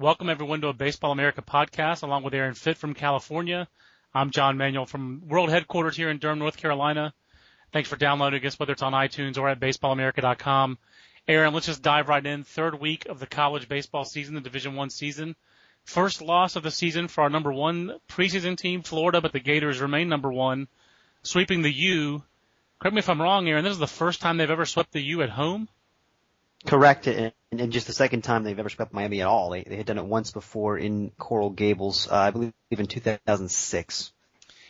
Welcome, everyone, to a Baseball America podcast, along with Aaron Fitt from California. I'm John Manuel from World Headquarters here in Durham, North Carolina. Thanks for downloading us, whether it's on iTunes or at BaseballAmerica.com. Aaron, let's just dive right in. Third week of the college baseball season, the Division I season. First loss of the season for our number one preseason team, Florida, but the Gators remain number one, sweeping the U. Correct me if I'm wrong, Aaron, this is the first time they've ever swept the U at home? Correct, and just the second time they've ever swept Miami at all. They had done it once before in Coral Gables, I believe in 2006.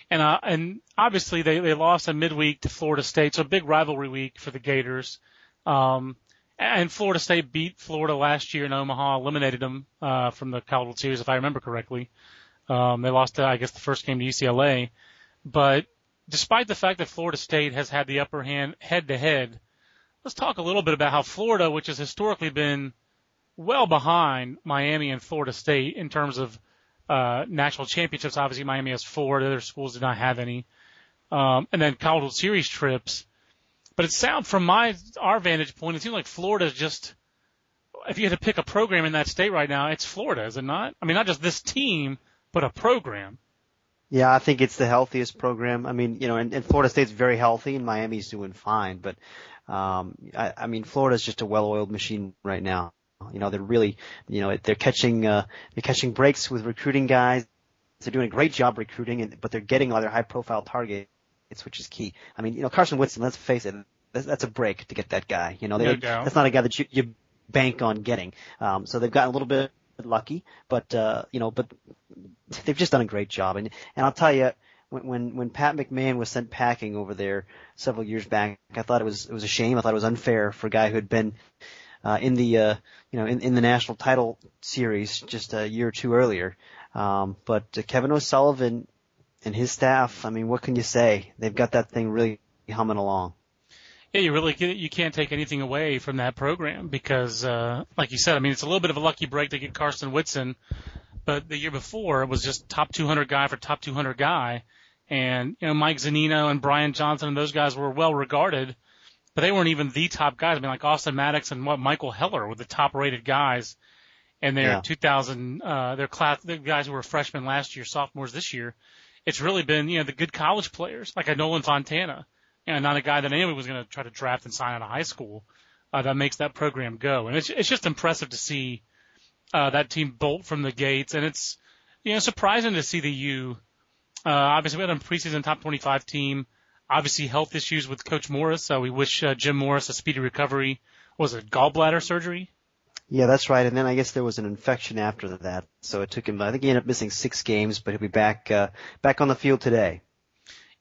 And obviously they lost in midweek to Florida State, so a big rivalry week for the Gators. And Florida State beat Florida last year in Omaha, eliminated them from the College World Series, if I remember correctly. They lost, I guess, the first game to UCLA. But despite the fact that Florida State has had the upper hand head-to-head, let's talk a little bit about how Florida, which has historically been well behind Miami and Florida State in terms of national championships. Obviously, Miami has four. The other schools did not have any. And then College World Series trips. But it sounds, from our vantage point, it seems like Florida's just, if you had to pick a program in that state right now, it's Florida, is it not? I mean, not just this team, but a program. Yeah, I think it's the healthiest program. I mean, you know, and Florida State's very healthy and Miami's doing fine, but I mean, Florida's just a well-oiled machine right now. You know, they're really, you know, they're catching breaks with recruiting guys. They're doing a great job recruiting, but they're getting all their high-profile targets, which is key. I mean, you know, Karsten Whitson, let's face it, that's a break to get that guy. You know, that's not a guy that you bank on getting. So they've gotten a little bit lucky, but you know, but they've just done a great job. And I'll tell you, when Pat McMahon was sent packing over there several years back, I thought it was a shame. I thought it was unfair for a guy who had been in the in the national title series just a year or two earlier. But Kevin O'Sullivan and his staff, I mean, what can you say? They've got that thing really humming along. Yeah, you can't take anything away from that program because, like you said, I mean, it's a little bit of a lucky break to get Karsten Whitson, but the year before it was just top 200 guy for top 200 guy. And, you know, Mike Zunino and Brian Johnson and those guys were well regarded, but they weren't even the top guys. I mean, like Austin Maddox and Michael Heller were the top rated guys. And their 2000, their class, the guys who were freshmen last year, sophomores this year. It's really been, you know, the good college players like a Nolan Fontana. And not a guy that anybody was going to try to draft and sign out of high school that makes that program go. And it's just impressive to see that team bolt from the gates. And it's, you know, surprising to see the U. Obviously, we had a preseason top 25 team. Obviously, health issues with Coach Morris. So we wish Jim Morris a speedy recovery. Was it gallbladder surgery? Yeah, that's right. And then I guess there was an infection after that. So it took him, I think he ended up missing 6 games, but he'll be back on the field today.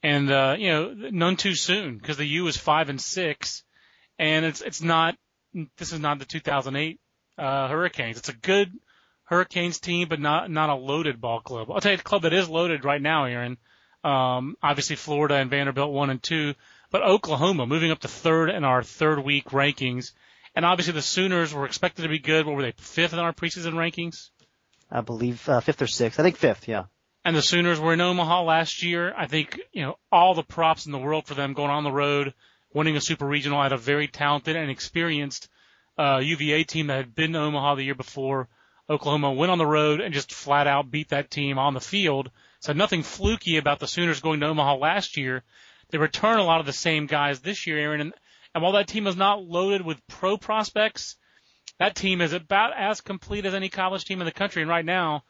And, you know, none too soon because the U is 5-6 and this is not the 2008, Hurricanes. It's a good Hurricanes team, but not a loaded ball club. I'll tell you the club that is loaded right now, Aaron. Obviously Florida and Vanderbilt 1 and 2, but Oklahoma moving up to third in our third week rankings. And obviously the Sooners were expected to be good. What were they? 5th in our preseason rankings? I believe, 5th or 6th. I think 5th. Yeah. And the Sooners were in Omaha last year. I think, you know, all the props in the world for them going on the road, winning a super regional at a very talented and experienced UVA team that had been to Omaha the year before. Oklahoma went on the road and just flat out beat that team on the field. So nothing fluky about the Sooners going to Omaha last year. They return a lot of the same guys this year, Aaron. And while that team is not loaded with pro prospects, that team is about as complete as any college team in the country. And right now,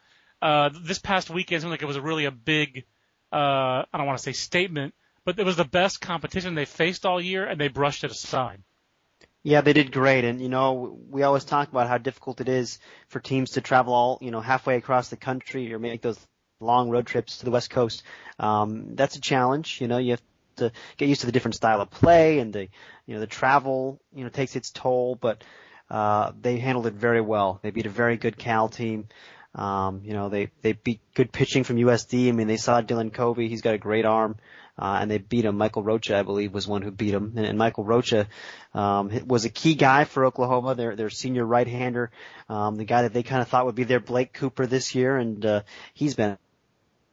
this past weekend seemed like it was really a big, I don't want to say statement, but it was the best competition they faced all year, and they brushed it aside. Yeah, they did great. And, you know, we always talk about how difficult it is for teams to travel all, you know, halfway across the country or make those long road trips to the West Coast. That's a challenge. You know, you have to get used to the different style of play and the travel, you know, takes its toll, but, they handled it very well. They beat a very good Cal team. You know, they beat good pitching from USD. I mean, they saw Dylan Covey. He's got a great arm. And they beat him. Michael Rocha, I believe, was one who beat him. And Michael Rocha, was a key guy for Oklahoma, their senior right-hander. The guy that they kind of thought would be their Blake Cooper this year. And, he's been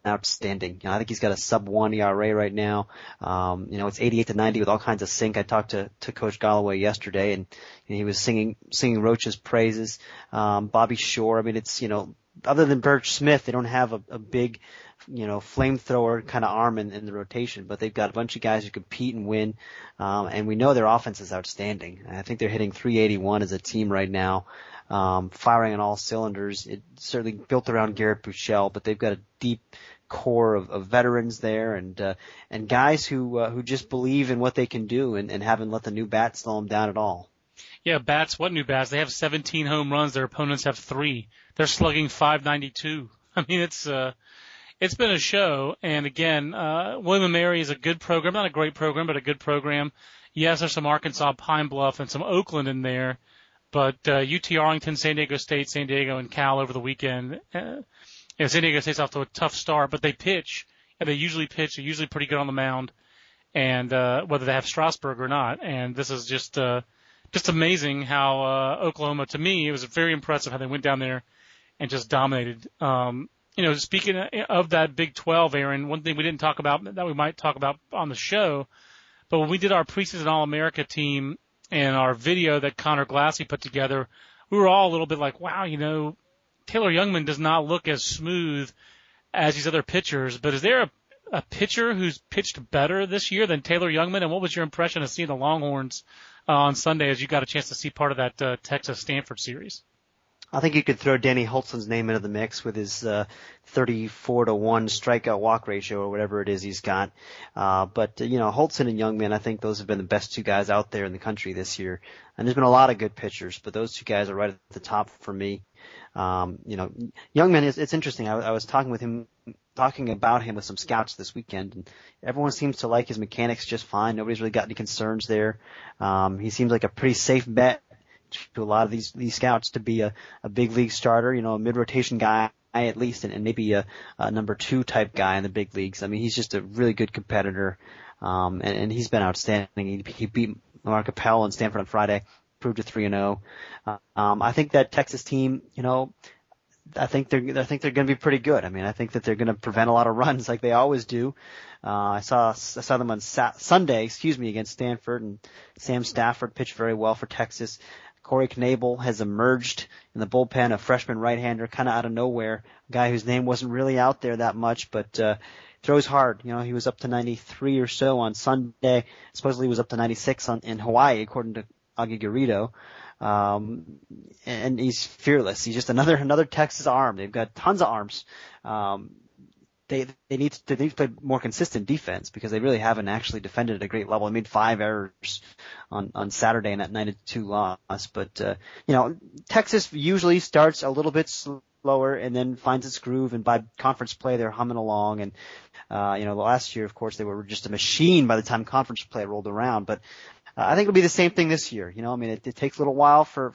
outstanding. You know, I think he's got a sub-1 ERA right now. You know, it's 88 to 90 with all kinds of sync. I talked to Coach Galloway yesterday, and he was singing Rocha's praises. Bobby Shore. I mean, it's, you know, other than Birch Smith, they don't have a big, you know, flamethrower kind of arm in the rotation, but they've got a bunch of guys who compete and win. And we know their offense is outstanding. I think they're hitting 381 as a team right now, firing on all cylinders. It's certainly built around Garrett Buchel, but they've got a deep core of veterans there and guys who just believe in what they can do and haven't let the new bat slow them down at all. Yeah, bats. What new bats? They have 17 home runs. Their opponents have 3. They're slugging .592. I mean, it's been a show. And again, William & Mary is a good program, not a great program, but a good program. Yes, there's some Arkansas, Pine Bluff, and some Oakland in there, but UT Arlington, San Diego State, San Diego, and Cal over the weekend. Yeah, San Diego State's off to a tough start, but they pitch, and they usually pitch. They're usually pretty good on the mound, and whether they have Strasburg or not. And this is just amazing how Oklahoma, to me, it was very impressive how they went down there and just dominated. You know, speaking of that Big 12, Aaron, one thing we didn't talk about that we might talk about on the show, but when we did our preseason All-America team and our video that Connor Glassy put together, we were all a little bit like, wow, you know, Taylor Jungmann does not look as smooth as these other pitchers, but is there a pitcher who's pitched better this year than Taylor Jungmann? And what was your impression of seeing the Longhorns on Sunday as you got a chance to see part of that Texas-Stanford series? I think you could throw Danny Holtzman's name into the mix with his 34-to-1 strikeout walk ratio or whatever it is he's got. But, you know, Holtzman and Jungmann, I think those have been the best two guys out there in the country this year. And there's been a lot of good pitchers, but those two guys are right at the top for me. You know, Jungmann, it's interesting. I was talking about him with some scouts this weekend, and everyone seems to like his mechanics just fine. Nobody's really got any concerns there. He seems like a pretty safe bet to a lot of these scouts to be a big league starter, you know, a mid-rotation guy at least, and maybe a number 2 type guy in the big leagues. I mean, he's just a really good competitor, and he's been outstanding. He beat Mark Appel and Stanford on Friday, proved a 3-0. I think that Texas team, you know, I think they're going to be pretty good. I mean, I think that they're going to prevent a lot of runs like they always do. I saw them on Sunday, against Stanford, and Sam Stafford pitched very well for Texas. Corey Knebel has emerged in the bullpen, a freshman right-hander, kind of out of nowhere, a guy whose name wasn't really out there that much, but throws hard. You know, he was up to 93 or so on Sunday. Supposedly he was up to 96 in Hawaii, according to Augie Garrido. And he's fearless. He's just another Texas arm. They've got tons of arms. They need to play more consistent defense because they really haven't actually defended at a great level. They made 5 errors on Saturday in that 9-2 loss. But, you know, Texas usually starts a little bit slower and then finds its groove, and by conference play they're humming along. And, you know, last year, of course, they were just a machine by the time conference play rolled around. But I think it'll be the same thing this year. You know, I mean, it takes a little while for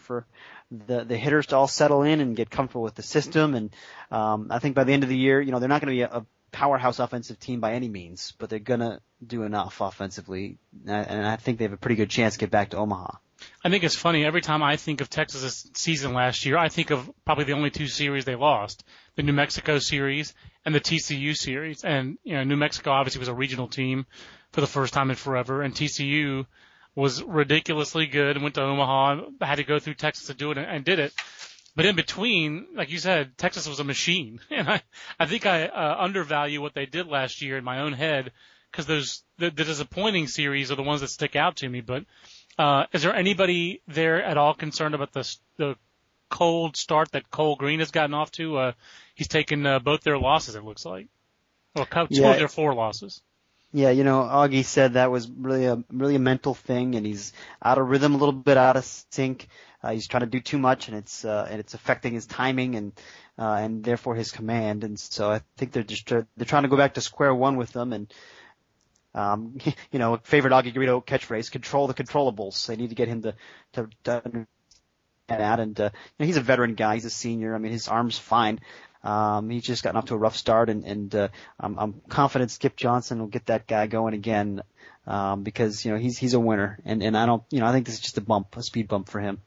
the hitters to all settle in and get comfortable with the system. And I think by the end of the year, you know, they're not going to be a powerhouse offensive team by any means, but they're going to do enough offensively. And I think they have a pretty good chance to get back to Omaha. I think it's funny. Every time I think of Texas' season last year, I think of probably the only 2 series they lost, the New Mexico series and the TCU series. And, you know, New Mexico obviously was a regional team for the first time in forever, and TCU – was ridiculously good and went to Omaha and had to go through Texas to do it and did it. But in between, like you said, Texas was a machine. And I think I undervalue what they did last year in my own head because the disappointing series are the ones that stick out to me. But is there anybody there at all concerned about the cold start that Cole Green has gotten off to? He's taken both their losses, it looks like. Well, 2 of their 4 losses. Yeah, you know, Augie said that was really a mental thing, and he's out of rhythm a little bit, out of sync. He's trying to do too much, and it's affecting his timing and therefore his command. And so I think they're trying to go back to square one with them. And you know, favorite Augie Garrido catchphrase: "Control the controllables." They need to get him to understand that. And you know, he's a veteran guy. He's a senior. I mean, his arm's fine. He's just gotten off to a rough start, and I'm confident Skip Johnson will get that guy going again, because, you know, he's a winner, and I don't, you know, I think this is just a bump, a speed bump for him.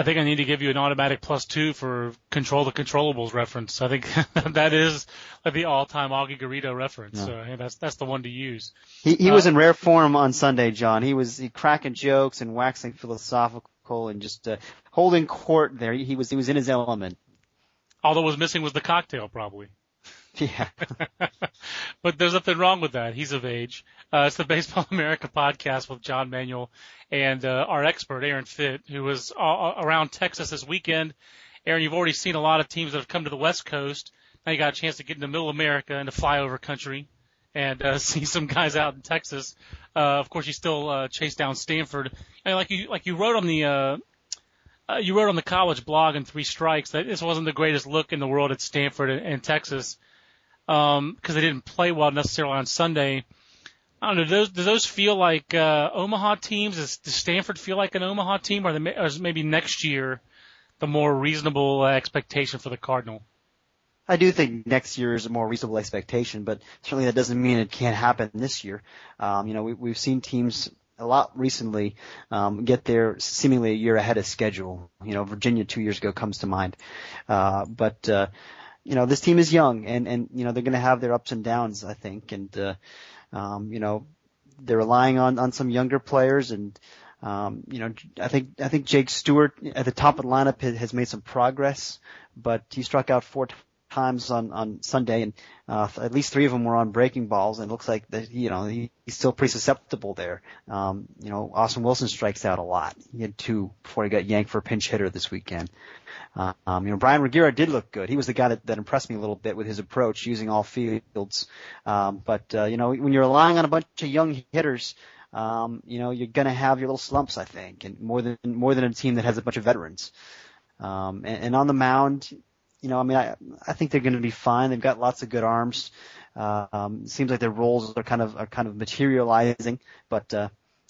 I think I need to give you an automatic +2 for control the controllables reference. I think that is like the all-time Augie Garrido reference. Yeah. So hey, that's the one to use. He was in rare form on Sunday, John. He was cracking jokes and waxing philosophical and just holding court there. He was in his element. All that was missing was the cocktail, probably. Yeah. But there's nothing wrong with that. He's of age. It's the Baseball America podcast with John Manuel and our expert, Aaron Fitt, who was around Texas this weekend. Aaron, you've already seen a lot of teams that have come to the West Coast. Now you got a chance to get into middle America, into flyover country, and see some guys out in Texas. Of course, you still chase down Stanford. And like you wrote on the college blog in 3 Strikes that this wasn't the greatest look in the world at Stanford and Texas. Because they didn't play well necessarily on Sunday. I don't know. Do those feel like Omaha teams? Does Stanford feel like an Omaha team, or is maybe next year the more reasonable expectation for the Cardinal? I do think next year is a more reasonable expectation, but certainly that doesn't mean it can't happen this year. We've seen teams a lot recently get there seemingly a year ahead of schedule. Virginia 2 years ago comes to mind, but this team is young, and they're going to have their ups and downs, I think. And, they're relying on some younger players. And, I think Jake Stewart at the top of the lineup has made some progress, but he struck out 4 times on Sunday, and at least 3 of them were on breaking balls, and it looks like that he's still pretty susceptible there. Austin Wilson strikes out a lot. He had 2 before he got yanked for a pinch hitter this weekend. Brian Regueira did look good. He was the guy that impressed me a little bit with his approach, using all fields. When you're relying on a bunch of young hitters, you're gonna have your little slumps, I think, and more than a team that has a bunch of veterans. And on the mound, I think they're going to be fine. They've got lots of good arms. It seems like their roles are kind of materializing. But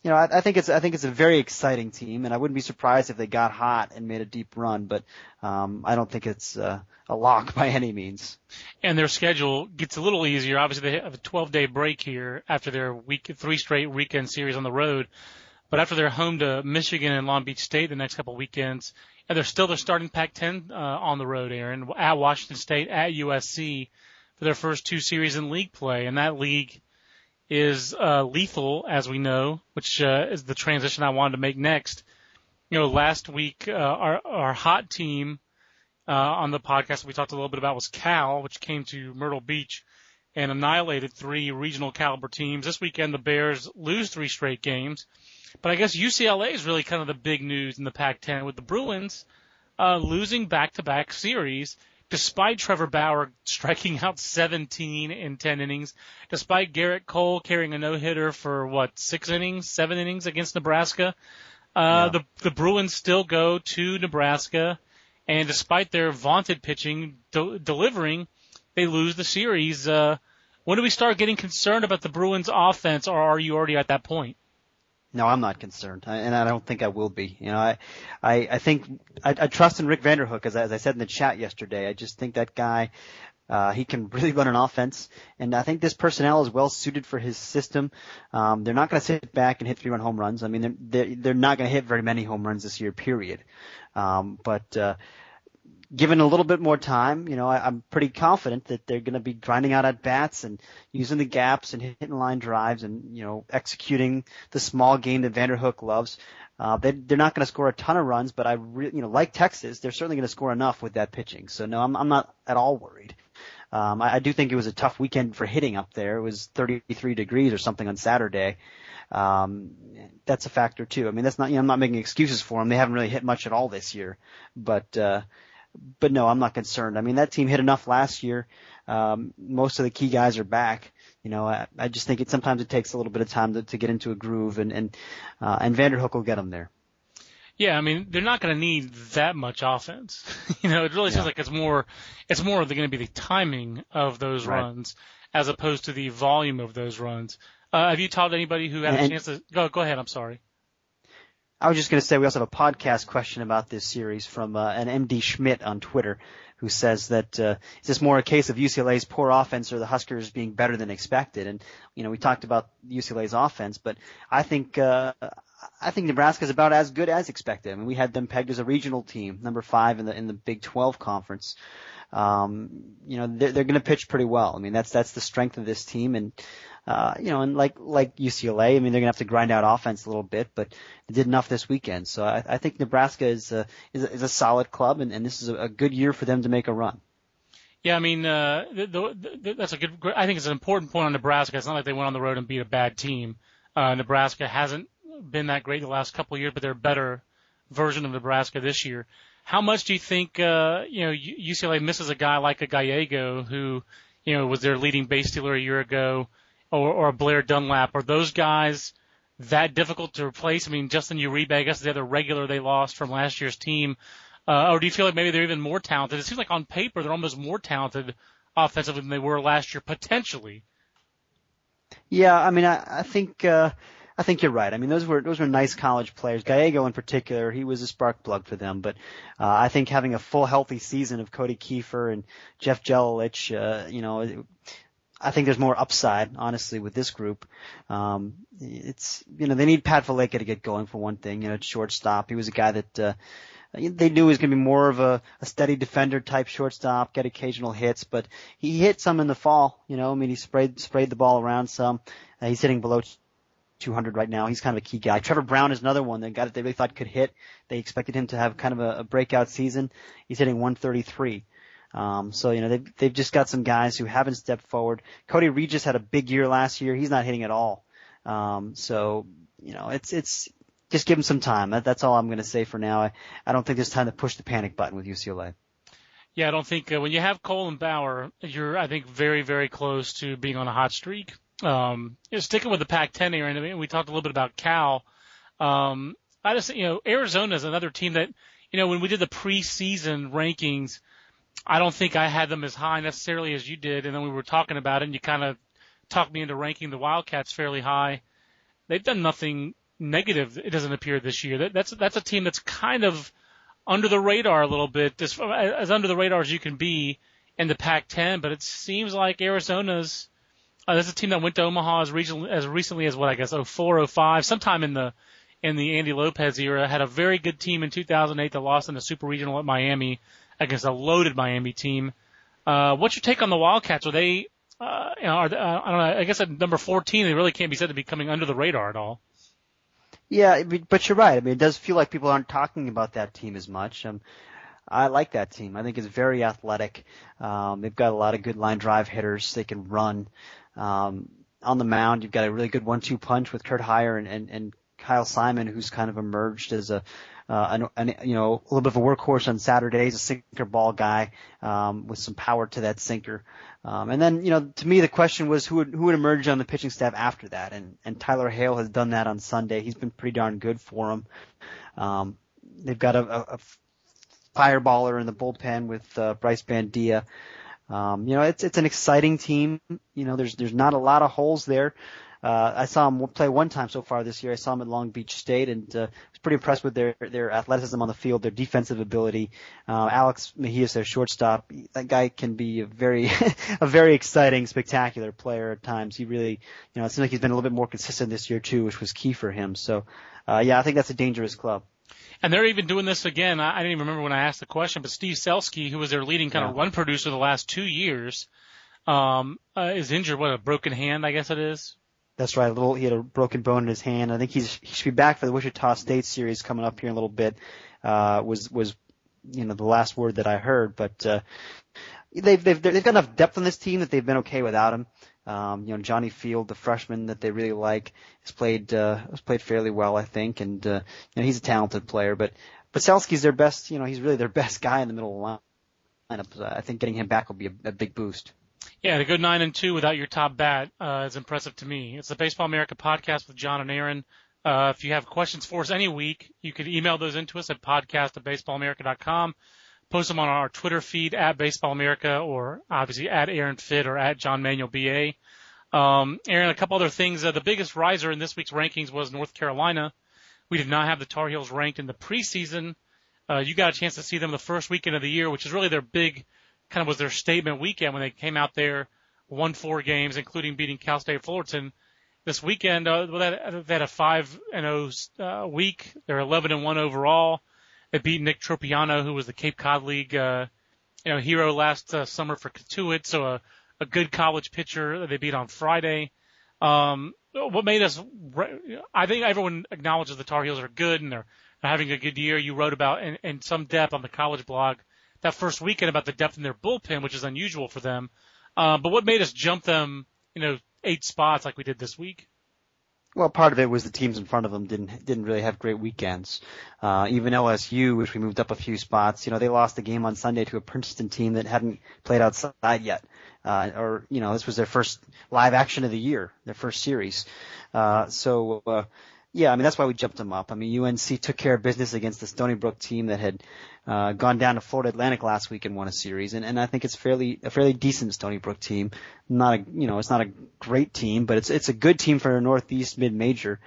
I think it's a very exciting team, and I wouldn't be surprised if they got hot and made a deep run. But I don't think it's a lock by any means. And their schedule gets a little easier. Obviously, they have a 12-day break here after their 3 straight weekend series on the road. But after they're home to Michigan and Long Beach State the next couple of weekends. And they're still starting Pac-10 on the road, Aaron, at Washington State, at USC for their first 2 series in league play. And that league is lethal, as we know, which is the transition I wanted to make next. Last week our hot team on the podcast we talked a little bit about was Cal, which came to Myrtle Beach and annihilated 3 regional caliber teams. This weekend the Bears lose 3 straight games. But I guess UCLA is really kind of the big news in the Pac-10 with the Bruins losing back-to-back series despite Trevor Bauer striking out 17 in 10 innings, despite Garrett Cole carrying a no-hitter for, 7 innings against Nebraska. The Bruins still go to Nebraska, and despite their vaunted pitching delivering, they lose the series. When do we start getting concerned about the Bruins' offense, or are you already at that point? No, I'm not concerned, and I don't think I will be. I think I trust in Rick Vanderhook, as I said in the chat yesterday. I just think that guy, he can really run an offense, and I think this personnel is well suited for his system. They're not going to sit back and hit 3-run home runs. I mean, they're not going to hit very many home runs this year, period. Given a little bit more time, I'm pretty confident that they're going to be grinding out at bats and using the gaps and hitting line drives and, executing the small game that Vanderhook loves. They're not going to score a ton of runs, but I really, like Texas, they're certainly going to score enough with that pitching. So no, I'm not at all worried. I do think it was a tough weekend for hitting up there. It was 33 degrees or something on Saturday. That's a factor too. I mean, that's not, I'm not making excuses for them. They haven't really hit much at all this year, But no, I'm not concerned. I mean, that team hit enough last year. Most of the key guys are back. I just think sometimes it takes a little bit of time to get into a groove, and Vanderhook will get them there. Yeah, I mean, they're not going to need that much offense. It really seems like it's more going to be the timing of those runs as opposed to the volume of those runs. Have you talked to anybody who had a chance to go ahead? I'm sorry. I was just going to say we also have a podcast question about this series from an MD Schmidt on Twitter, who says that is this more a case of UCLA's poor offense or the Huskers being better than expected? And you know, we talked about UCLA's offense, but I think Nebraska is about as good as expected. I mean, we had them pegged as a regional team, number 5 in the Big 12 conference. You know, they're going to pitch pretty well. I mean, that's the strength of this team, and you know, and like UCLA, I mean, they're going to have to grind out offense a little bit, but they did enough this weekend. So I think Nebraska is a solid club, and this is a good year for them to make a run. Yeah, I mean, that's a good. I think it's an important point on Nebraska. It's not like they went on the road and beat a bad team. Nebraska hasn't been that great the last couple of years, but they're a better version of Nebraska this year. How much do you think, you know, UCLA misses a guy like a Gallego who, you know, was their leading base stealer a year ago, or Blair Dunlap? Are those guys that difficult to replace? I mean, Justin Uribe, I guess, the other regular they lost from last year's team. Or do you feel like maybe they're even more talented? It seems like on paper they're almost more talented offensively than they were last year, potentially. Yeah, I mean, I think you're right. I mean, those were nice college players. Gallego in particular, he was a spark plug for them. But I think having a full healthy season of Cody Kiefer and Jeff Jelilich, you know, I think there's more upside, honestly, with this group. It's, you know, they need Pat Valleca to get going for one thing. You know, shortstop. He was a guy that they knew he was going to be more of a steady defender type shortstop, get occasional hits, but he hit some in the fall. You know, I mean, he sprayed the ball around some. He's hitting below 200 right now. He's kind of a key guy. Trevor Brown is another one, that guy that they really thought could hit. They expected him to have kind of a breakout season. He's hitting 133. So, you know, they've just got some guys who haven't stepped forward. Cody Regis had a big year last year. He's not hitting at all. So, you know, it's just give him some time. That's all I'm going to say for now. I don't think there's time to push the panic button with UCLA. Yeah, I don't think when you have Cole and Bauer, you're, I think, very, very close to being on a hot streak. You know, sticking with the Pac-10 here, and we talked a little bit about Cal. I just, you know, Arizona is another team that, you know, when we did the preseason rankings, I don't think I had them as high necessarily as you did. And then we were talking about it, and you kind of talked me into ranking the Wildcats fairly high. They've done nothing negative, it doesn't appear, this year. That's a team that's kind of under the radar a little bit, as under the radar as you can be in the Pac-10. But it seems like Arizona's this is a team that went to Omaha as recently as, what, I guess, 04, 05, sometime in the Andy Lopez era. Had a very good team in 2008 that lost in the Super Regional at Miami against a loaded Miami team. What's your take on the Wildcats? Are they, you know, I don't know, I guess at number 14, they really can't be said to be coming under the radar at all. Yeah, but you're right. I mean, it does feel like people aren't talking about that team as much. I like that team. I think it's very athletic. They've got a lot of good line drive hitters. They can run. On the mound, you've got a really good 1-2 punch with Kurt Heier and Kyle Simon, who's kind of emerged as a little bit of a workhorse on Saturdays, a sinker ball guy, with some power to that sinker. And then, you know, to me, the question was who would emerge on the pitching staff after that? And Tyler Hale has done that on Sunday. He's been pretty darn good for him. They've got a fireballer in the bullpen with, Bryce Bandia. You know, it's an exciting team. You know, there's not a lot of holes there. I saw him play one time so far this year. I saw him at Long Beach State, and was pretty impressed with their athleticism on the field, their defensive ability. Alex Mejias, their shortstop, that guy can be a very exciting, spectacular player at times. He really, you know, it seems like he's been a little bit more consistent this year too, which was key for him. So, yeah, I think that's a dangerous club. And they're even doing this again. I didn't even remember when I asked the question, but Steve Selsky, who was their leading kind of run producer the last 2 years, is injured. What, a broken hand, I guess it is? That's right. He had a broken bone in his hand. I think he should be back for the Wichita State series coming up here in a little bit, was, you know, the last word that I heard. But they've got enough depth on this team that they've been okay without him. You know, Johnny Field, the freshman that they really like, has played fairly well, I think, and you know, he's a talented player. But Selski's their best. You know, he's really their best guy in the middle of the lineup. I think getting him back will be a big boost. Yeah, to go 9-2 without your top bat is impressive to me. It's the Baseball America podcast with John and Aaron. If you have questions for us any week, you can email those into us at podcast@baseballamerica.com. Post them on our Twitter feed at Baseball America, or obviously at Aaron Fitt or at John Manuel BA. Aaron, a couple other things. The biggest riser in this week's rankings was North Carolina. We did not have the Tar Heels ranked in the preseason. You got a chance to see them the first weekend of the year, which is really their big kind of was their statement weekend when they came out there, won 4 games, including beating Cal State Fullerton. This weekend, they had a 5-0 week. They're 11-1 overall. They beat Nick Tropiano, who was the Cape Cod League hero last summer for Katuit, so a good college pitcher that they beat on Friday. What made us – I think everyone acknowledges the Tar Heels are good and they're having a good year. You wrote about in some depth on the college blog that first weekend about the depth in their bullpen, which is unusual for them. But what made us jump them, 8 spots like we did this week? Well, part of it was the teams in front of them didn't really have great weekends. Even LSU, which we moved up a few spots, they lost the game on Sunday to a Princeton team that hadn't played outside yet. This was their first live action of the year, their first series. That's why we jumped them up. UNC took care of business against the Stony Brook team that had gone down to Florida Atlantic last week and won a series, and I think it's a fairly decent Stony Brook team. It's not a great team, but it's a good team for a Northeast mid-major,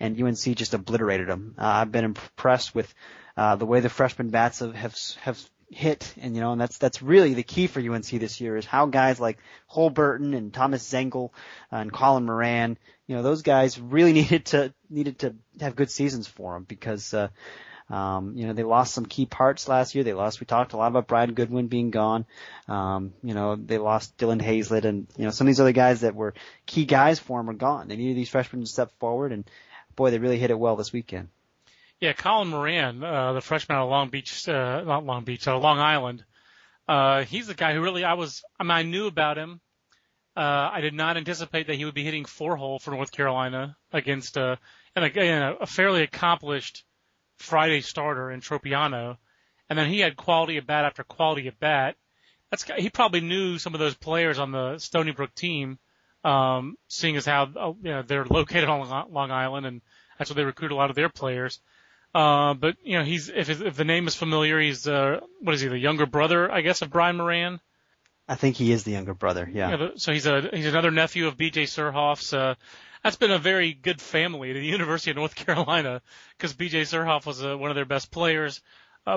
and UNC just obliterated them. I've been impressed with the way the freshman bats have hit, and that's really the key for UNC this year is how guys like Holberton and Thomas Zengel and Colin Moran, those guys really needed to have good seasons for them because they lost some key parts last year. We talked a lot about Brian Goodwin being gone. They lost Dylan Hazlett and, some of these other guys that were key guys for them are gone. They needed these freshmen to step forward and boy, they really hit it well this weekend. Yeah. Colin Moran, the freshman out of Long Island. He's the guy who really, I knew about him. I did not anticipate that he would be hitting 4-hole for North Carolina against, a fairly accomplished Friday starter in Tropiano, and then he had quality at bat after quality at bat. He probably knew some of those players on the Stony Brook team, seeing as how they're located on Long Island, and that's where they recruit a lot of their players. But if the name is familiar, he's the younger brother, I guess, of Brian Moran. I think he is the younger brother. Yeah. So he's another nephew of B.J. Surhoff's. That's been a very good family at the University of North Carolina because B.J. Surhoff was one of their best players.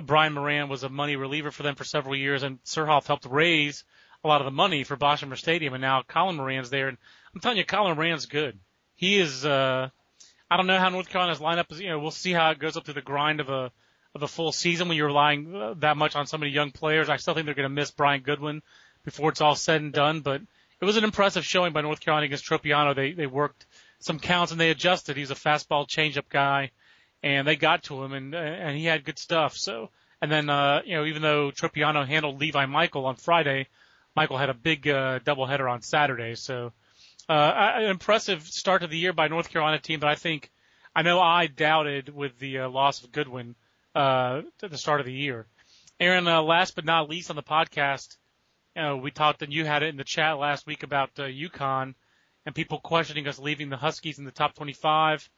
Brian Moran was a money reliever for them for several years, and Surhoff helped raise a lot of the money for Boshomer Stadium, and now Colin Moran's there. And I'm telling you, Colin Moran's good. He is I don't know how North Carolina's lineup is. We'll see how it goes up to the grind of a full season when you're relying that much on so many young players. I still think they're going to miss Brian Goodwin before it's all said and done, but it was an impressive showing by North Carolina against Tropiano. They worked some counts and they adjusted. He's a fastball changeup guy, and they got to him, and he had good stuff. So, and then even though Tropiano handled Levi Michael on Friday, Michael had a big doubleheader on Saturday. So, an impressive start to the year by North Carolina team that I doubted with the loss of Goodwin at the start of the year. Aaron, last but not least on the podcast, we talked and you had it in the chat last week about UConn. And people questioning us leaving the Huskies in the top 25.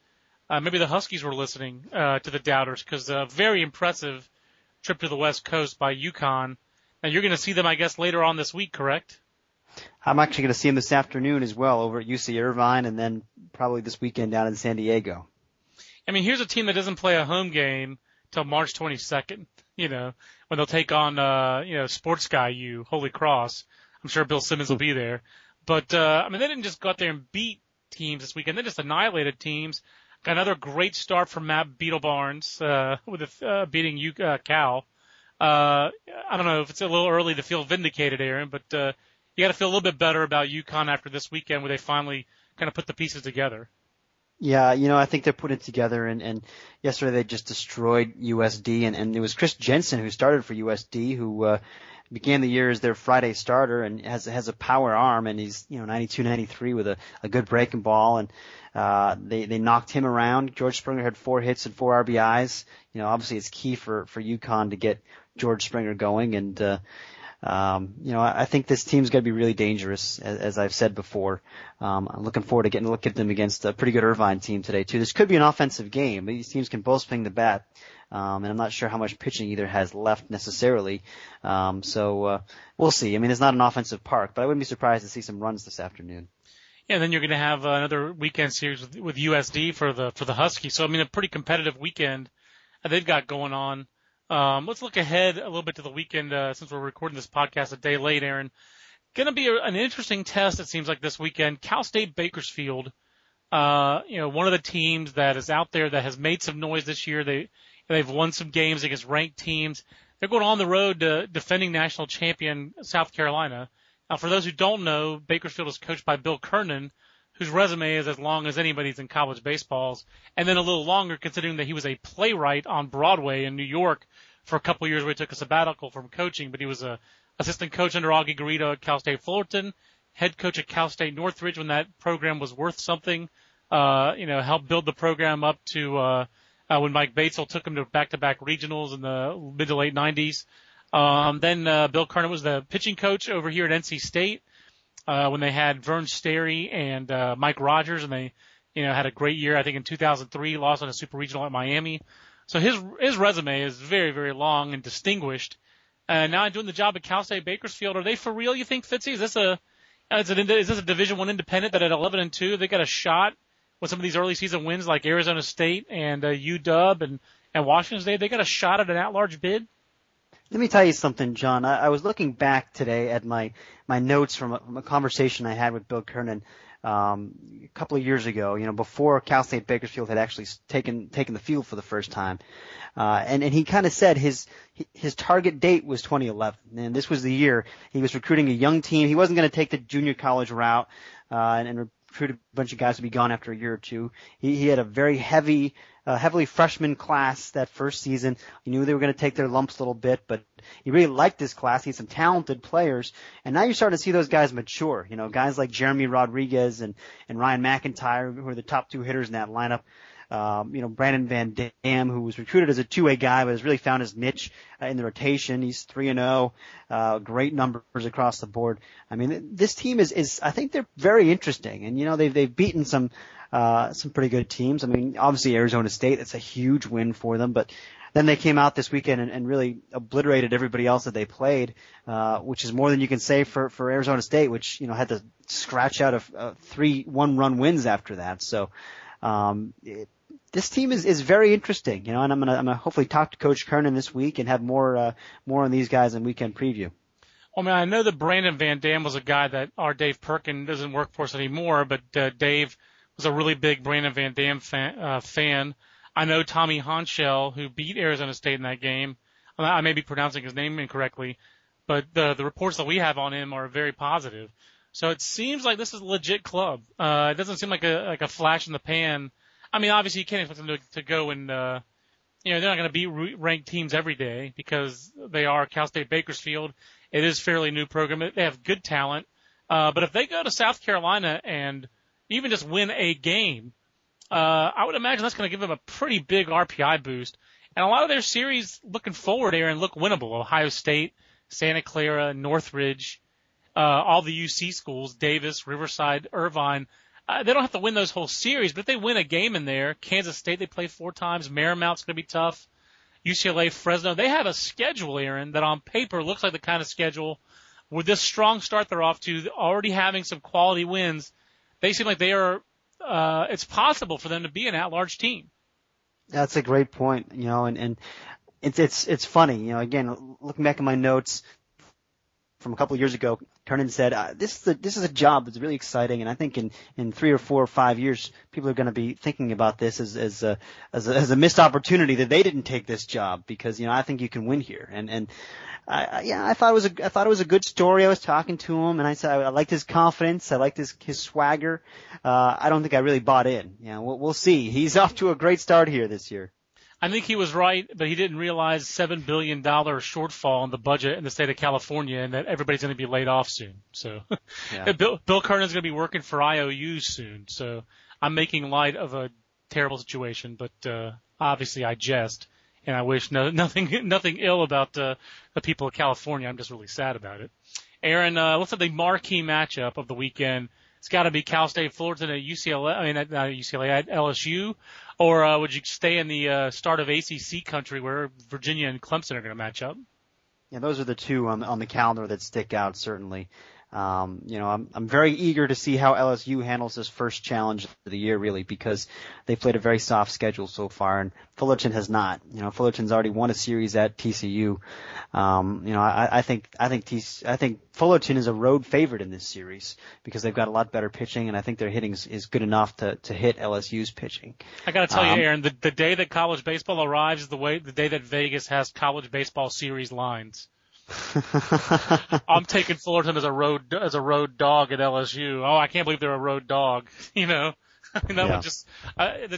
Maybe the Huskies were listening to the doubters because a very impressive trip to the West Coast by UConn. And you're going to see them, I guess, later on this week, correct? I'm actually going to see them this afternoon as well over at UC Irvine and then probably this weekend down in San Diego. Here's a team that doesn't play a home game till March 22nd, when they'll take on, Sports Guy U, Holy Cross. I'm sure Bill Simmons will be there. But, they didn't just go out there and beat teams this weekend. They just annihilated teams. Got another great start from Matt Beetle-Barnes, beating Cal. I don't know if it's a little early to feel vindicated, Aaron, but, you gotta feel a little bit better about UConn after this weekend where they finally kind of put the pieces together. Yeah, I think they're putting it together, and yesterday they just destroyed USD, and it was Chris Jensen who started for USD, who, began the year as their Friday starter and has a power arm, and he's 92-93 with a good breaking ball, and they knocked him around. George Springer had 4 hits and 4 RBIs. Obviously it's key for UConn to get George Springer going, and I think this team's going to be really dangerous, as I've said before. I'm looking forward to getting a look at them against a pretty good Irvine team today too. This could be an offensive game. These teams can both swing the bat. And I'm not sure how much pitching either has left necessarily. So we'll see. It's not an offensive park, but I wouldn't be surprised to see some runs this afternoon. Yeah, and then you're going to have another weekend series with USD for the Huskies. So, a pretty competitive weekend they've got going on. Let's look ahead a little bit to the weekend since we're recording this podcast a day late, Aaron. Going to be an interesting test, it seems like, this weekend. Cal State Bakersfield, one of the teams that is out there that has made some noise this year. They've won some games against ranked teams. They're going on the road to defending national champion South Carolina. Now, for those who don't know, Bakersfield is coached by Bill Kernan, whose resume is as long as anybody's in college baseballs, and then a little longer considering that he was a playwright on Broadway in New York for a couple of years where he took a sabbatical from coaching, but he was an assistant coach under Augie Garrido at Cal State Fullerton, head coach at Cal State Northridge when that program was worth something, helped build the program up to when Mike Batesel took him to back-to-back regionals in the mid to late 90s. Then Bill Kernan was the pitching coach over here at NC State when they had Vern Sterry and Mike Rogers, and they had a great year. I think in 2003, lost on a super regional at Miami. So his resume is very, very long and distinguished. Now I'm doing the job at Cal State Bakersfield. Are they for real, you think, Fitzy? Is this a Division I independent that at 11-2 they got a shot with some of these early season wins like Arizona State and UW and Washington State? They got a shot at an at-large bid? Let me tell you something, John. I was looking back today at my notes from a conversation I had with Bill Kernan a couple of years ago, before Cal State Bakersfield had actually taken the field for the first time. And he kind of said his target date was 2011, and this was the year he was recruiting a young team. He wasn't going to take the junior college route and recruit a bunch of guys to be gone after a year or two. He had a very heavily freshman class that first season. He knew they were going to take their lumps a little bit, but he really liked this class. He had some talented players, and now you're starting to see those guys mature. Guys like Jeremy Rodriguez and Ryan McIntyre, who are the top two hitters in that lineup. Brandon Van Dam, who was recruited as a two-way guy, but has really found his niche in the rotation. He's 3-0, great numbers across the board. I mean, this team is I think they're very interesting, and they've beaten some pretty good teams. I mean, obviously Arizona State, it's a huge win for them, but then they came out this weekend and really obliterated everybody else that they played, which is more than you can say for Arizona State, which had to scratch out of 3 one-run wins after that. So this team is very interesting, and I'm gonna hopefully talk to Coach Kernan this week and have more on these guys in weekend preview. Well, I know that Brandon Van Dam was a guy that our Dave Perkin doesn't work for us anymore, but Dave was a really big Brandon Van Dam fan. I know Tommy Honshell, who beat Arizona State in that game. I may be pronouncing his name incorrectly, but the reports that we have on him are very positive. So it seems like this is a legit club. It doesn't seem like a flash in the pan. I mean, obviously you can't expect them to go and, they're not going to beat ranked teams every day because they are Cal State Bakersfield. It is a fairly new program. They have good talent. But if they go to South Carolina and even just win a game, I would imagine that's going to give them a pretty big RPI boost. And a lot of their series looking forward, Aaron, look winnable. Ohio State, Santa Clara, Northridge. All the UC schools, Davis, Riverside, Irvine, they don't have to win those whole series, but if they win a game in there, Kansas State, they play 4 times, Marymount's going to be tough, UCLA, Fresno, they have a schedule, Aaron, that on paper looks like the kind of schedule with this strong start they're off to, already having some quality wins. They seem like they are, it's possible for them to be an at-large team. That's a great point, and it's funny, again, looking back at my notes from a couple of years ago, Kernan said, this is a job that's really exciting, and I think in 3 or 4 or 5 years, people are going to be thinking about this as a missed opportunity that they didn't take this job because, I think you can win here. I thought it was a good story. I was talking to him, and I said, I liked his confidence. I liked his swagger. I don't think I really bought in. We'll see. He's off to a great start here this year. I think he was right, but he didn't realize $7 billion shortfall in the budget in the state of California and that everybody's going to be laid off soon. So yeah. Bill Kernan's going to be working for IOUs soon. So I'm making light of a terrible situation, but obviously I jest and I wish nothing ill about the people of California. I'm just really sad about it. Aaron, let's have the marquee matchup of the weekend. It's got to be Cal State Fullerton at UCLA. I mean, not UCLA, at LSU. Or would you stay in the start of ACC country where Virginia and Clemson are going to match up? Yeah, those are the two on the calendar that stick out, certainly. I'm very eager to see how LSU handles this first challenge of the year, really, because they played a very soft schedule so far, and Fullerton has not. Fullerton's already won a series at TCU. I think Fullerton is a road favorite in this series because they've got a lot better pitching, and I think their hitting is good enough to hit LSU's pitching. I got to tell you, Aaron, the day that college baseball arrives is the day that Vegas has college baseball series lines. I'm taking Fullerton as a road dog at LSU. Oh, I can't believe they're a road dog. The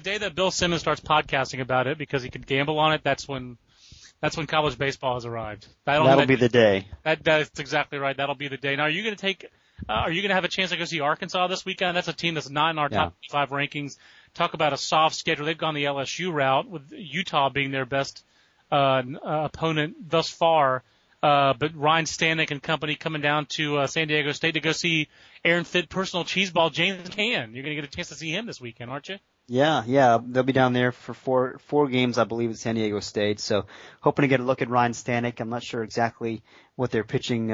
day that Bill Simmons starts podcasting about it because he can gamble on it, that's when college baseball has arrived. That'll be the day. That's exactly right. That'll be the day. Now, are you going to have a chance to go see Arkansas this weekend? That's a team that's not in our top 5 rankings. Talk about a soft schedule. They've gone the LSU route with Utah being their best opponent thus far. But Ryan Stanek and company coming down to San Diego State to go see Aaron Fitt personal cheeseball James Caan. You're going to get a chance to see him this weekend, aren't you? Yeah. They'll be down there for four games, I believe, at San Diego State. So hoping to get a look at Ryan Stanek. I'm not sure exactly what their pitching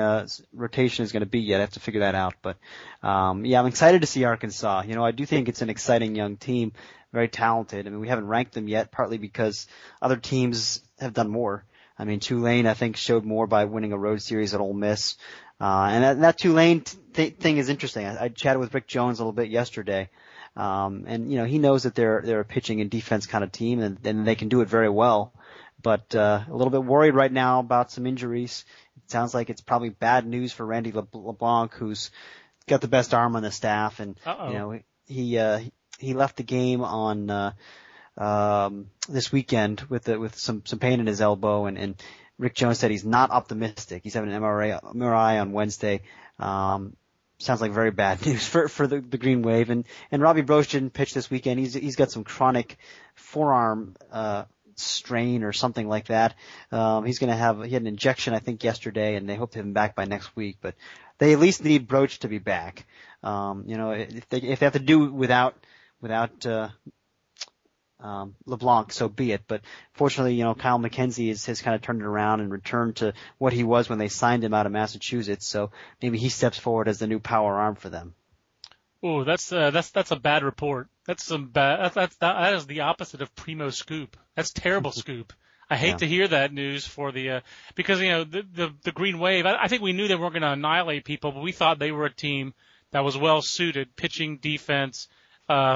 rotation is going to be yet. I have to figure that out. But, I'm excited to see Arkansas. I do think it's an exciting young team, very talented. I mean, we haven't ranked them yet, partly because other teams have done more. I mean, Tulane, I think, showed more by winning a road series at Ole Miss. And that Tulane thing is interesting. I chatted with Rick Jones a little bit yesterday. And he knows that they're a pitching and defense kind of team, and they can do it very well. But a little bit worried right now about some injuries. It sounds like it's probably bad news for Randy LeBlanc, who's got the best arm on the staff. And, he left the game on this weekend with some pain in his elbow, and Rick Jones said he's not optimistic. He's having an MRI on Wednesday. Sounds like very bad news for the Green Wave. And Robbie Broch didn't pitch this weekend. He's got some chronic forearm strain or something like that. He had an injection, I think, yesterday, and they hope to have him back by next week. But they at least need Broch to be back. If they have to do without LeBlanc, so be it. But fortunately, Kyle McKenzie has kind of turned it around and returned to what he was when they signed him out of Massachusetts. So maybe he steps forward as the new power arm for them. Oh, that's a bad report. That is the opposite of primo scoop. That's terrible scoop. I hate to hear that news for the because the Green Wave. I think we knew they weren't going to annihilate people, but we thought they were a team that was well suited, pitching, defense,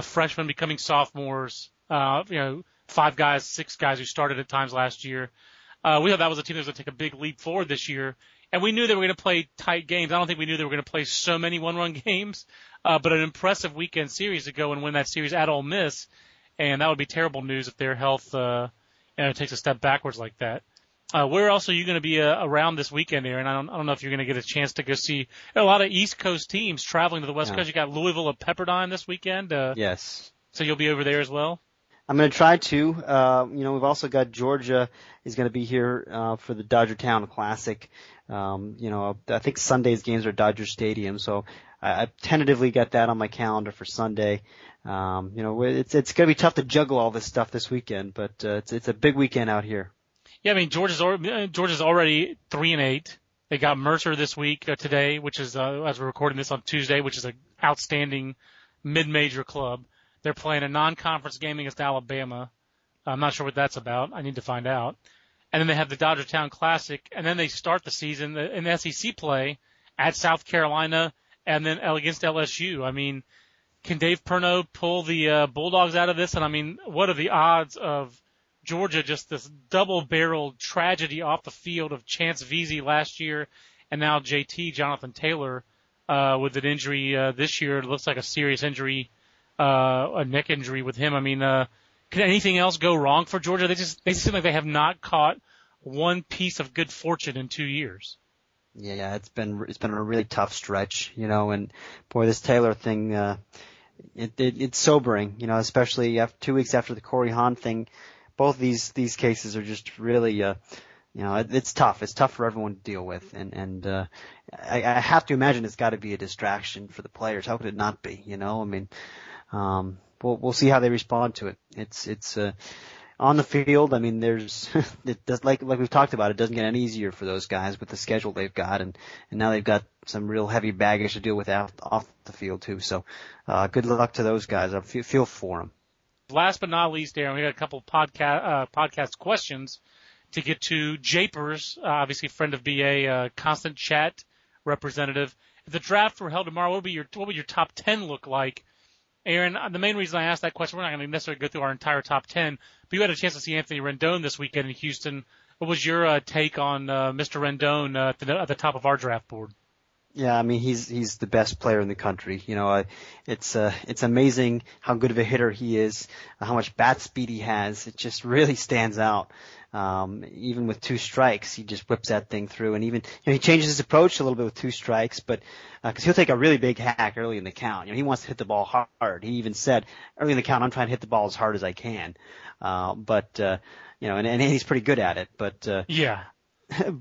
freshmen becoming sophomores. 5 guys, 6 guys who started at times last year. We thought that was a team that was going to take a big leap forward this year. And we knew they were going to play tight games. I don't think we knew they were going to play so many one-run games, but an impressive weekend series to go and win that series at Ole Miss. And that would be terrible news if their health, takes a step backwards like that. Where else are you going to be around this weekend, Aaron? I don't know if you're going to get a chance to go see a lot of East Coast teams traveling to the West Coast. You got Louisville at Pepperdine this weekend. Yes. So you'll be over there as well? I'm going to try to. We've also got Georgia is going to be here for the Dodger Town Classic. I think Sunday's games are at Dodger Stadium, so I tentatively got that on my calendar for Sunday. It's going to be tough to juggle all this stuff this weekend, but it's a big weekend out here. Yeah, I mean Georgia's already 3-8. They got Mercer this week today, which is as we're recording this on Tuesday, which is an outstanding mid-major club. They're playing a non-conference game against Alabama. I'm not sure what that's about. I need to find out. And then they have the Dodger Town Classic, and then they start the season in SEC play at South Carolina and then against LSU. I mean, can Dave Perno pull the Bulldogs out of this? And, I mean, what are the odds of Georgia, just this double-barreled tragedy off the field of Chance Vesey last year and now JT, Jonathan Taylor, with an injury this year. It looks like a serious injury. A neck injury with him. I mean, could anything else go wrong for Georgia? They just seem like they have not caught one piece of good fortune in 2 years. Yeah, it's been a really tough stretch, and boy, this Taylor thing, it's sobering, especially after 2 weeks after the Corey Hahn thing. Both these cases are just really, it's tough. It's tough for everyone to deal with, and I have to imagine it's got to be a distraction for the players. How could it not be? I mean. We'll see how they respond to it. It's On the field, I mean, there's it does, like we've talked about, it doesn't get any easier for those guys with the schedule they've got, and now they've got some real heavy baggage to deal with off the field too. So good luck to those guys. I feel for them. Last but not least, Aaron, we got a couple podcast questions to get to. Japers, obviously a friend of BA, constant chat representative. If the draft were held tomorrow, what would your top 10 look like? Aaron, the main reason I asked that question, we're not going to necessarily go through our entire top 10, but you had a chance to see Anthony Rendon this weekend in Houston. What was your take on Mr. Rendon at the top of our draft board? Yeah, I mean, he's the best player in the country. You know, it's amazing how good of a hitter he is, how much bat speed he has. It just really stands out. Even with two strikes, he just whips that thing through. And even, you know, he changes his approach a little bit with two strikes, but, cause he'll take a really big hack early in the count. You know, he wants to hit the ball hard. He even said early in the count, I'm trying to hit the ball as hard as I can. But he's pretty good at it, but.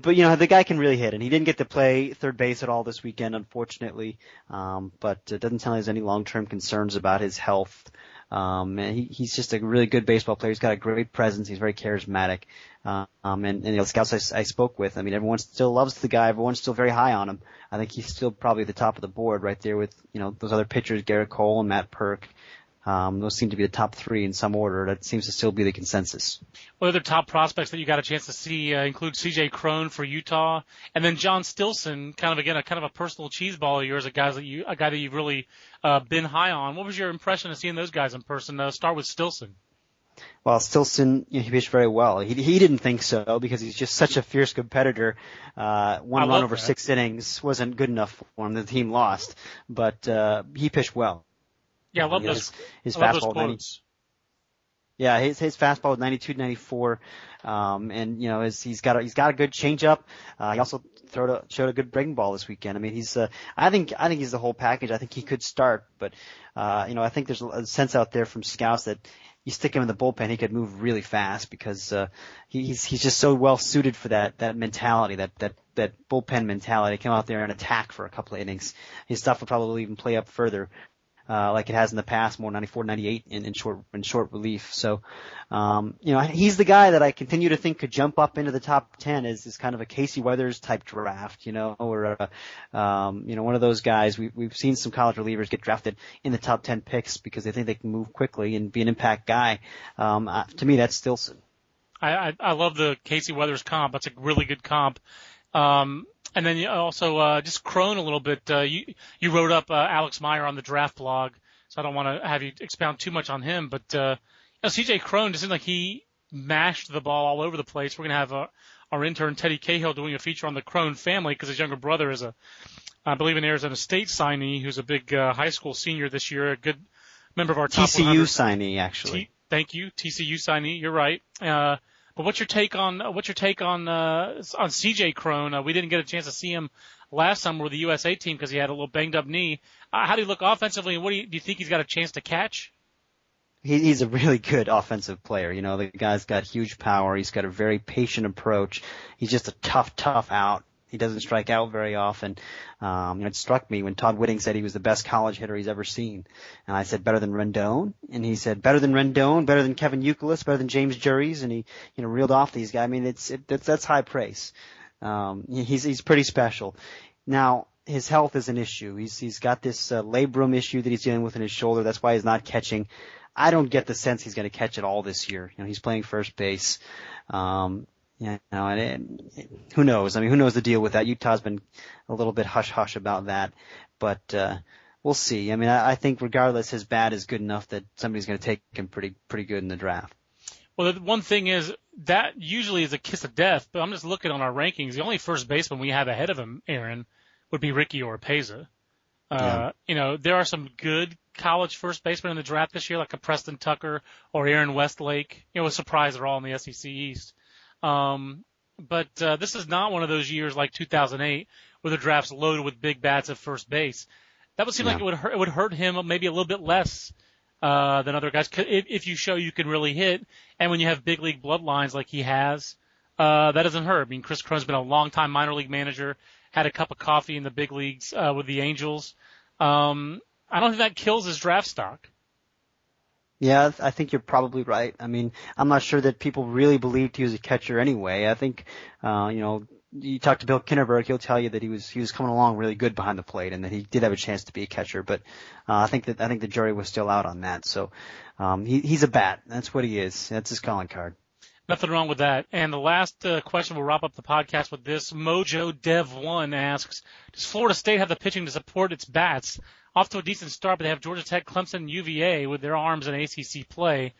But, you know, the guy can really hit, and he didn't get to play third base at all this weekend, unfortunately. But it doesn't sound like there's any long-term concerns about his health. And he's just a really good baseball player. He's got a great presence. He's very charismatic. And the scouts I spoke with, I mean, everyone still loves the guy. Everyone's still very high on him. I think he's still probably at the top of the board right there with, you know, those other pitchers, Garrett Cole and Matt Perk. Those seem to be the top three in some order. That seems to still be the consensus. Well, other top prospects that you got a chance to see include CJ Crone for Utah, and then John Stilson, kind of a personal cheese ball of yours, a guy that you've really been high on. What was your impression of seeing those guys in person? Start with Stilson. Well, Stilson, you know, he pitched very well. He didn't think so because he's just such a fierce competitor. One run over six innings wasn't good enough for him. The team lost, but he pitched well. Yeah, I love those. His fastball was 92-94, and you know, he's got a good changeup. He also showed a good breaking ball this weekend. I mean, I think he's the whole package. I think he could start, but you know, I think there's a sense out there from scouts that you stick him in the bullpen, he could move really fast because he's just so well suited for that mentality, that bullpen mentality. Come out there and attack for a couple of innings. His stuff will probably even play up further. Like it has in the past, more 94, 98 in short relief. So, you know, he's the guy that I continue to think could jump up into the top 10 is kind of a Casey Weathers type draft, you know, or, you know, one of those guys. We've seen some college relievers get drafted in the top 10 picks because they think they can move quickly and be an impact guy. To me, that's Stilson. I love the Casey Weathers comp. That's a really good comp. And then also just Crone a little bit. You wrote up Alex Meyer on the draft blog, so I don't want to have you expound too much on him. But you know, C.J. Crone, it seemed like he mashed the ball all over the place. We're going to have our intern Teddy Cahill doing a feature on the Crone family because his younger brother is, I believe, an Arizona State signee who's a big high school senior this year, a good member of our top TCU 100. Signee, actually. Thank you, TCU signee. You're right. But what's your take on CJ Crone? We didn't get a chance to see him last summer with the USA team because he had a little banged up knee. How do you look offensively, and what do you think he's got a chance to catch? He's a really good offensive player. You know, the guy's got huge power. He's got a very patient approach. He's just a tough out. He doesn't strike out very often. You know, it struck me when Todd Whitting said he was the best college hitter he's ever seen. And I said, better than Rendon? And he said, better than Rendon, better than Kevin Youkilis, better than James Jurys. And he, you know, reeled off these guys. I mean, that's high praise. He's pretty special. Now, his health is an issue. He's got this labrum issue that he's dealing with in his shoulder. That's why he's not catching. I don't get the sense he's going to catch it all this year. You know, he's playing first base. Yeah, no, and who knows? I mean, who knows the deal with that? Utah's been a little bit hush-hush about that, but we'll see. I mean, I think regardless, his bat is good enough that somebody's going to take him pretty good in the draft. Well, the one thing is that usually is a kiss of death, but I'm just looking on our rankings. The only first baseman we have ahead of him, Aaron, would be Ricky Oropeza. Yeah. You know, there are some good college first basemen in the draft this year, like a Preston Tucker or Aaron Westlake. You know, a surprise they're all in the SEC East. But this is not one of those years like 2008 where the draft's loaded with big bats at first base. That would seem like it would hurt him maybe a little bit less than other guys if you show you can really hit. And when you have big league bloodlines like he has, that doesn't hurt. I mean, Chris Crone's been a long-time minor league manager, had a cup of coffee in the big leagues with the Angels. I don't think that kills his draft stock. Yeah, I think you're probably right. I mean, I'm not sure that people really believed he was a catcher anyway. I think, you know, you talk to Bill Kinneberg, he'll tell you that he was coming along really good behind the plate and that he did have a chance to be a catcher, but, I think the jury was still out on that. So, he's a bat. That's what he is. That's his calling card. Nothing wrong with that. And the last question, we'll wrap up the podcast with this. Mojo Dev 1 asks, does Florida State have the pitching to support its bats? Off to a decent start, but they have Georgia Tech, Clemson, and UVA with their arms in ACC play.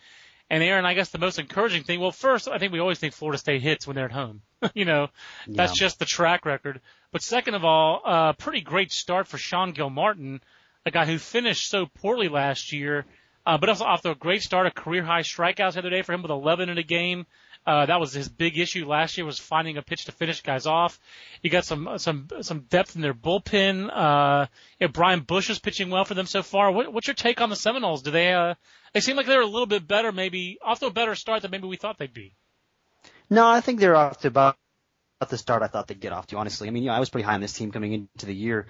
And, Aaron, I guess the most encouraging thing, well, first, I think we always think Florida State hits when they're at home. You know, that's just the track record. But second of all, pretty great start for Sean Gilmartin, a guy who finished so poorly last year, but also off to a great start, a career-high strikeouts the other day for him with 11 in a game. That was his big issue last year, was finding a pitch to finish guys off. You got some depth in their bullpen. You know, Brian Bush is pitching well for them so far. What's your take on the Seminoles? Do they seem like they're a little bit better, maybe off to a better start than maybe we thought they'd be? No, I think they're off to about the start I thought they'd get off to, honestly. I mean, you know, I was pretty high on this team coming into the year,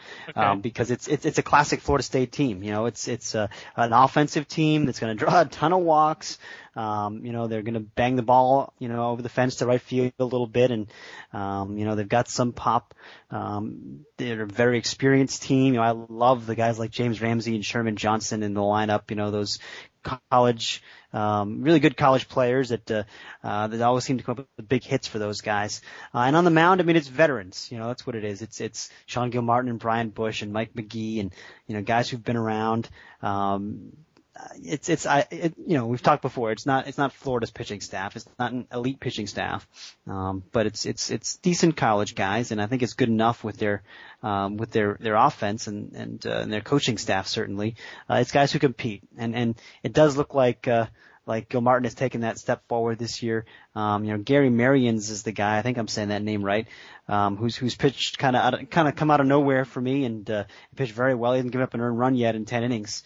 because it's a classic Florida State team. You know, it's an offensive team that's going to draw a ton of walks. You know, they're going to bang the ball, you know, over the fence to right field a little bit. And, you know, they've got some pop. They're a very experienced team. You know, I love the guys like James Ramsey and Sherman Johnson in the lineup, you know, those college, really good college players that always seem to come up with big hits for those guys. And on the mound, I mean, it's veterans, you know, that's what it is. It's Sean Gilmartin and Brian Bush and Mike McGee and, you know, guys who've been around. You know, we've talked before. It's not Florida's pitching staff. It's not an elite pitching staff. But it's decent college guys, and I think it's good enough with their offense and their coaching staff certainly. It's guys who compete, and it does look like Gilmartin has taken that step forward this year. You know, Gary Marions is the guy. I think I'm saying that name right. Who's pitched kind of come out of nowhere for me and pitched very well. He hasn't given up an earned run yet in 10 innings.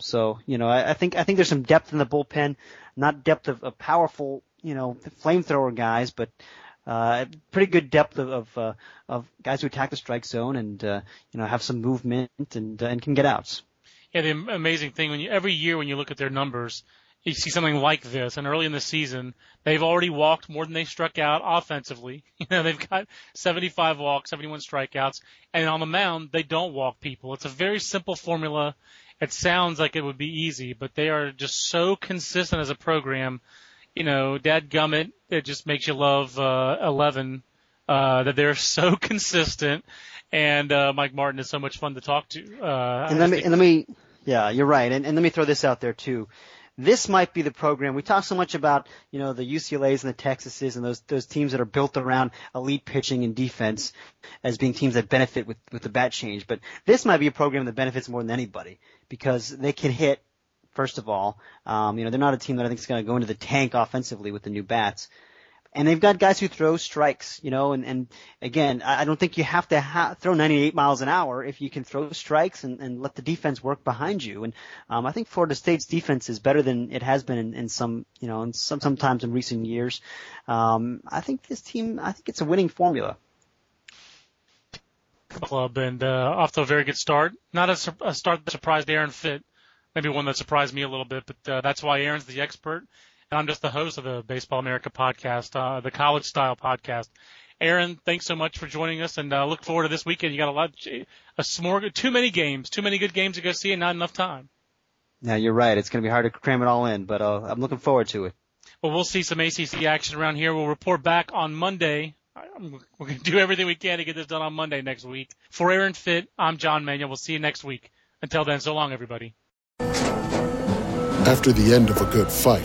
So, you know, I think there's some depth in the bullpen, not depth of powerful, you know, flamethrower guys, but, pretty good depth of guys who attack the strike zone and, you know, have some movement and can get outs. Yeah. The amazing thing every year when you look at their numbers, you see something like this, and early in the season, they've already walked more than they struck out offensively. You know, they've got 75 walks, 71 strikeouts, and on the mound, they don't walk people. It's a very simple formula. It sounds like it would be easy, but they are just so consistent as a program. You know, dadgummit, it just makes you love 11, that they're so consistent, and Mike Martin is so much fun to talk to. Yeah, you're right, and let me throw this out there too. This might be the program. We talk so much about, you know, the UCLAs and the Texases and those teams that are built around elite pitching and defense as being teams that benefit with the bat change. But this might be a program that benefits more than anybody because they can hit, first of all. You know, they're not a team that I think is going to go into the tank offensively with the new bats. And they've got guys who throw strikes, you know, and again, I don't think you have to throw 98 miles an hour if you can throw strikes and let the defense work behind you. And, I think Florida State's defense is better than it has been sometimes in recent years. I think this team, it's a winning formula. Club and, off to a very good start. Not a start that surprised Aaron Fitt. Maybe one that surprised me a little bit, but, that's why Aaron's the expert. And I'm just the host of the Baseball America podcast, the college-style podcast. Aaron, thanks so much for joining us, and look forward to this weekend. You got too many games, too many good games to go see, and not enough time. Yeah, you're right. It's going to be hard to cram it all in, but I'm looking forward to it. Well, we'll see some ACC action around here. We'll report back on Monday. We're going to do everything we can to get this done on Monday next week. For Aaron Fitt, I'm John Manuel. We'll see you next week. Until then, so long, everybody. After the end of a good fight,